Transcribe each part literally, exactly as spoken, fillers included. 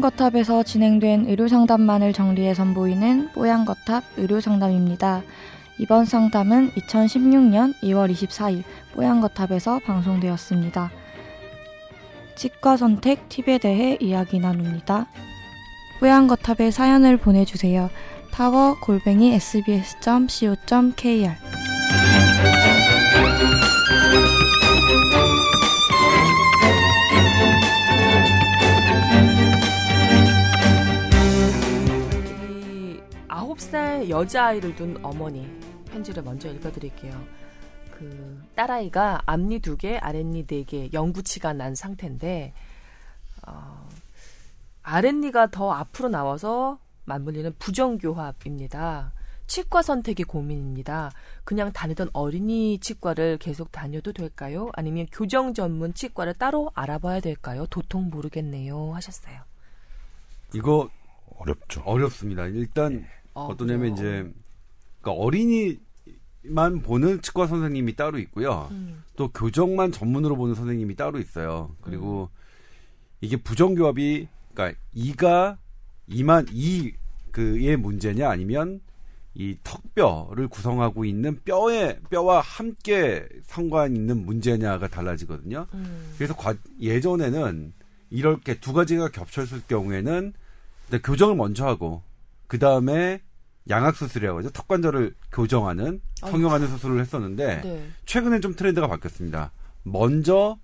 뽀얀거탑에서 진행된 의료상담만을 정리해 선보이는 뽀얀거탑 의료상담입니다. 이번 상담은 이천십육년 이월 이십사일 뽀얀거탑에서 방송되었습니다. 치과 선택 팁에 대해 이야기 나눕니다. 뽀얀거탑에 사연을 보내주세요. 타워 골뱅이 에스비에스 점 씨오 점 케이알 아홉 살 여자아이를 둔 어머니 편지를 먼저 읽어드릴게요. 그 딸아이가 앞니 두 개, 아랫니 네 개 영구치가 난 상태인데 어, 아랫니가 더 앞으로 나와서 맞물리는 부정교합입니다. 치과 선택이 고민입니다. 그냥 다니던 어린이 치과를 계속 다녀도 될까요? 아니면 교정 전문 치과를 따로 알아봐야 될까요? 도통 모르겠네요. 하셨어요. 이거 어렵죠. 어렵습니다. 일단 어, 어떠냐면 이제 그러니까 어린이 만 보는 치과 선생님이 따로 있고요. 음. 또 교정만 전문으로 보는 선생님이 따로 있어요. 그리고 음. 이게 부정교합이 그러니까 이가 이만 이 그의 문제냐 아니면 이 턱뼈를 구성하고 있는 뼈의 뼈와 함께 상관 있는 문제냐가 달라지거든요. 음. 그래서 과, 예전에는 이렇게 두 가지가 겹쳤을 경우에는 교정을 먼저 하고 그 다음에 양악수술이라고 하죠. 턱관절을 교정하는, 성형하는 아이고. 수술을 했었는데 네. 최근엔 좀 트렌드가 바뀌었습니다. 먼저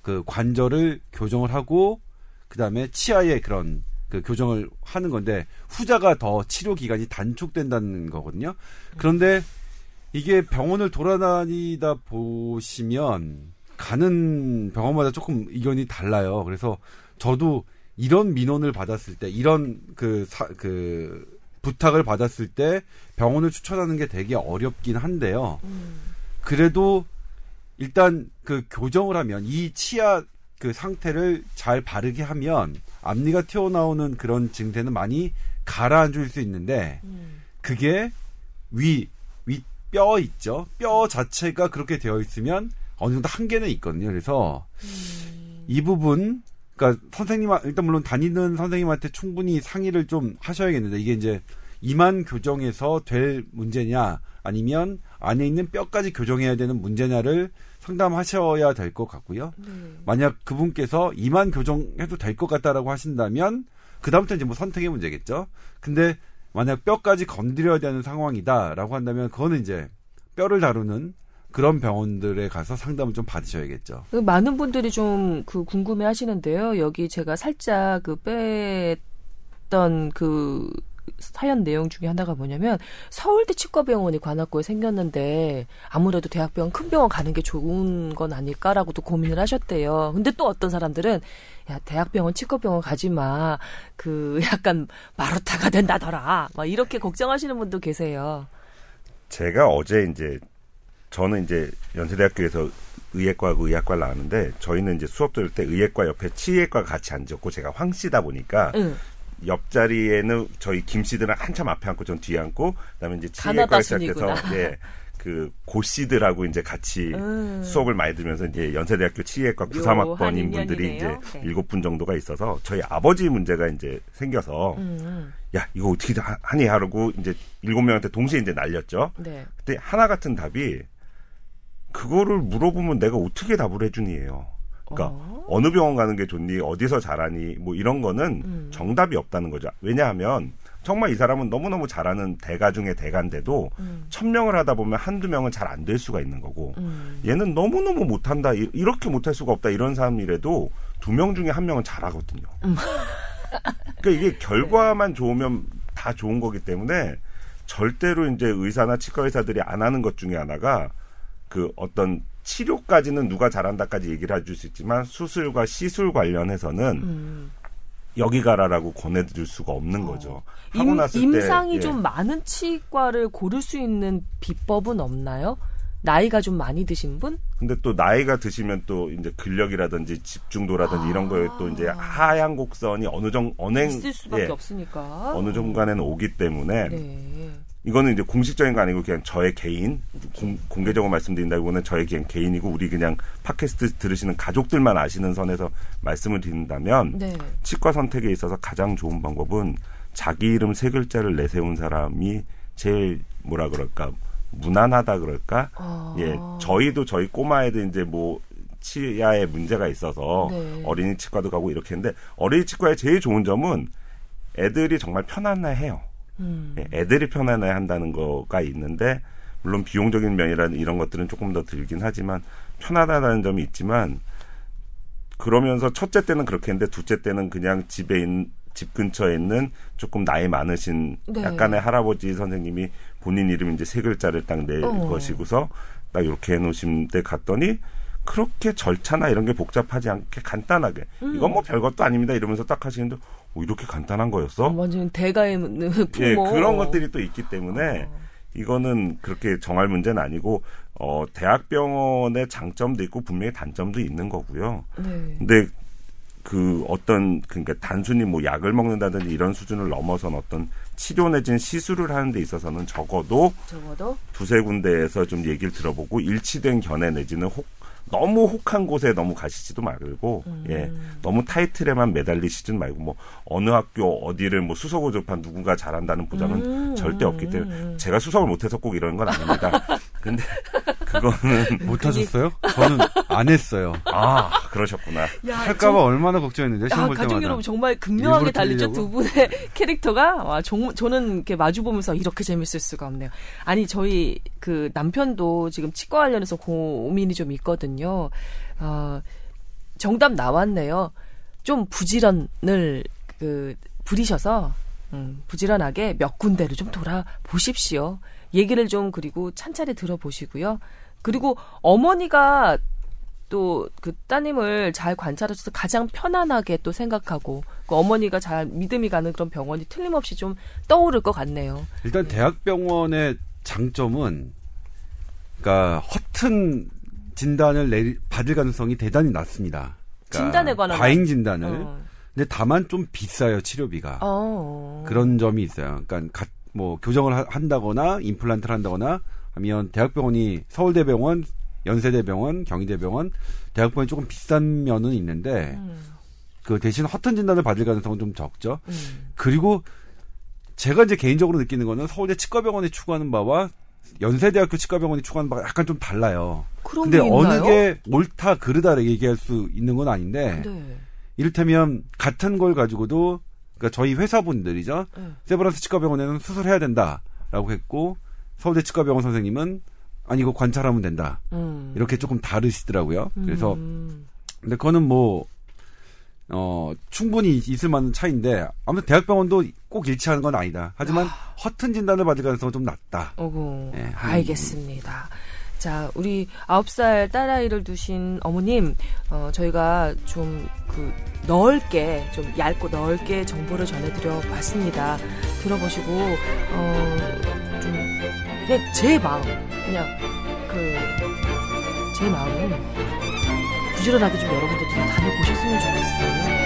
그 관절을 교정을 하고 그다음에 치아에 그런 그 교정을 하는 건데 후자가 더 치료 기간이 단축된다는 거거든요. 그런데 이게 병원을 돌아다니다 보시면 가는 병원마다 조금 의견이 달라요. 그래서 저도 이런 민원을 받았을 때 이런 그 사, 그 부탁을 받았을 때 병원을 추천하는 게 되게 어렵긴 한데요. 음. 그래도 일단 그 교정을 하면 이 치아 그 상태를 잘 바르게 하면 앞니가 튀어나오는 그런 증세는 많이 가라앉을 수 있는데 음. 그게 위, 위 뼈 있죠. 뼈 자체가 그렇게 되어 있으면 어느 정도 한계는 있거든요. 그래서 음. 이 부분 그러니까 선생님 일단 물론 다니는 선생님한테 충분히 상의를 좀 하셔야겠는데 이게 이제 이만 교정해서 될 문제냐 아니면 안에 있는 뼈까지 교정해야 되는 문제냐를 상담하셔야 될 것 같고요. 음. 만약 그분께서 이만 교정해도 될 것 같다라고 하신다면 그 다음부터는 이제 뭐 선택의 문제겠죠. 근데 만약 뼈까지 건드려야 되는 상황이다라고 한다면 그거는 이제 뼈를 다루는 그런 병원들에 가서 상담을 좀 받으셔야겠죠. 많은 분들이 좀 그 궁금해 하시는데요. 여기 제가 살짝 그 뺐던 그 사연 내용 중에 하나가 뭐냐면 서울대 치과병원이 관악구에 생겼는데 아무래도 대학병원 큰 병원 가는 게 좋은 건 아닐까라고 또 고민을 하셨대요. 근데 또 어떤 사람들은 야 대학병원 치과병원 가지 마. 그 약간 마루타가 된다더라. 막 이렇게 걱정하시는 분도 계세요. 제가 어제 이제 저는 이제 연세대학교에서 의예과하고 의학과를 나왔는데 저희는 이제 수업 들을 때 의예과 옆에 치의과 같이 앉았고 제가 황씨다 보니까 응. 옆자리에는 저희 김씨들은 한참 앞에 앉고 전 뒤에 앉고 그다음에 이제 치의과에 시작해서 예, 그 고씨들하고 이제 같이 음. 수업을 많이 들으면서 이제 연세대학교 치의과 구삼학번인 분들이 이제 네. 일곱 분 정도가 있어서 저희 아버지 문제가 이제 생겨서 음. 야 이거 어떻게 하니 하라고 이제 일곱 명한테 동시에 이제 날렸죠. 네. 그때 하나 같은 답이 그거를 물어보면 내가 어떻게 답을 해주니에요. 그러니까 어? 어느 병원 가는 게 좋니, 어디서 잘하니, 뭐 이런 거는 음. 정답이 없다는 거죠. 왜냐하면 정말 이 사람은 너무너무 잘하는 대가 중에 대가인데도 음. 천 명을 하다 보면 한두 명은 잘 안 될 수가 있는 거고 음. 얘는 너무너무 못한다, 이렇게 못할 수가 없다 이런 사람이라도 두 명 중에 한 명은 잘하거든요. 음. 그러니까 이게 결과만 좋으면 다 좋은 거기 때문에 절대로 이제 의사나 치과 의사들이 안 하는 것 중에 하나가 그 어떤 치료까지는 누가 잘한다까지 얘기를 해줄 수 있지만 수술과 시술 관련해서는 음. 여기 가라라고 권해드릴 수가 없는 어. 거죠. 하고 임, 났을 임상이 때, 예. 좀 많은 치과를 고를 수 있는 비법은 없나요? 나이가 좀 많이 드신 분? 근데 또 나이가 드시면 또 이제 근력이라든지 집중도라든지 아. 이런 거에 또 이제 하향 곡선이 어느 정도, 어느, 있을 수밖에 예. 없으니까. 어느 정도간에는 오기 때문에. 네. 이거는 이제 공식적인 거 아니고 그냥 저의 개인, 공, 공개적으로 말씀드린다. 이거는 저의 그냥 개인이고 우리 그냥 팟캐스트 들으시는 가족들만 아시는 선에서 말씀을 드린다면 네. 치과 선택에 있어서 가장 좋은 방법은 자기 이름 세 글자를 내세운 사람이 제일 뭐라 그럴까 무난하다 그럴까. 아. 예, 저희도 저희 꼬마애도 이제 뭐 치아에 문제가 있어서 네. 어린이 치과도 가고 이렇게 했는데 어린이 치과의 제일 좋은 점은 애들이 정말 편안해해요. 음. 애들이 편안해야 한다는 거가 있는데 물론 비용적인 면이라는 이런 것들은 조금 더 들긴 하지만 편하다는 점이 있지만 그러면서 첫째 때는 그렇게 했는데 둘째 때는 그냥 집에 있는 집 근처에 있는 조금 나이 많으신 네. 약간의 할아버지 선생님이 본인 이름 이제 세 글자를 딱 낼 어. 것이고서 딱 이렇게 해놓으신 데 갔더니 그렇게 절차나 이런 게 복잡하지 않게 간단하게 음. 이건 뭐 별것도 아닙니다 이러면서 딱 하시는데 오, 이렇게 간단한 거였어? 어, 완전 대가의 부모. 예, 그런 것들이 또 있기 때문에 어. 이거는 그렇게 정할 문제는 아니고 어, 대학병원의 장점도 있고 분명히 단점도 있는 거고요. 네. 근데 그 어떤 그러니까 단순히 뭐 약을 먹는다든지 이런 수준을 넘어선 어떤 치료 내지는 시술을 하는 데 있어서는 적어도, 적어도? 두세 군데에서 좀 얘기를 들어보고 일치된 견해 내지는 혹 너무 혹한 곳에 너무 가시지도 말고, 음. 예. 너무 타이틀에만 매달리시진 말고, 뭐, 어느 학교, 어디를 뭐 수석으로 접한 누군가 잘한다는 보장은 음. 절대 없기 때문에, 제가 수석을 못해서 꼭 이러는 건 아닙니다. 근데, 그거는. 못하셨어요? 저는 안 했어요. 아, 그러셨구나. 할까봐 얼마나 걱정했는데, 시험 볼 때마다. 가족 여러분, 정말 극명하게 달리죠? 두 분의 캐릭터가. 와, 정, 저는 이렇게 마주보면서 이렇게 재밌을 수가 없네요. 아니, 저희 그 남편도 지금 치과 관련해서 고민이 좀 있거든요. 요, 어, 정답 나왔네요. 좀 부지런을 그 부리셔서 음, 부지런하게 몇 군데를 좀 돌아보십시오. 얘기를 좀 그리고 찬찬히 들어보시고요. 그리고 어머니가 또 그 따님을 잘 관찰하셔서 가장 편안하게 또 생각하고 그 어머니가 잘 믿음이 가는 그런 병원이 틀림없이 좀 떠오를 것 같네요. 일단 대학병원의 장점은 그러니까 허튼 진단을 내, 받을 가능성이 대단히 낮습니다. 그러니까 진단에 관한 과잉 진단을. 어. 근데 다만 좀 비싸요 치료비가. 어. 그런 점이 있어요. 그러니까 가, 뭐 교정을 하, 한다거나 임플란트를 한다거나 하면 대학병원이 서울대병원, 연세대병원, 경희대병원, 대학병원이 조금 비싼 면은 있는데 음. 그 대신 허튼 진단을 받을 가능성은 좀 적죠. 음. 그리고 제가 이제 개인적으로 느끼는 거는 서울대 치과병원이 추구하는 바와 연세대학교 치과병원이 추구하는 바가 약간 좀 달라요. 근데 어느 게 옳다 그르다 얘기할 수 있는 건 아닌데 네. 이를테면 같은 걸 가지고도 그러니까 저희 회사분들이죠. 네. 세브란스 치과병원에는 수술해야 된다라고 했고 서울대 치과병원 선생님은 아니 이거 관찰하면 된다. 음. 이렇게 조금 다르시더라고요. 그래서 음. 근데 그거는 뭐 어, 충분히 있을 만한 차이인데 아무튼 대학병원도 꼭 일치하는 건 아니다. 하지만 아. 허튼 진단을 받을 가능성은 좀 낮다. 오고. 네. 알겠습니다. 자, 우리 아홉 살 딸아이를 두신 어머님, 어, 저희가 좀 그 넓게, 좀 얇고 넓게 정보를 전해드려 봤습니다. 들어보시고, 어, 좀, 그냥 제 마음, 그냥 그, 제 마음은 부지런하게 좀 여러분들도 다녀보셨으면 좋겠어요.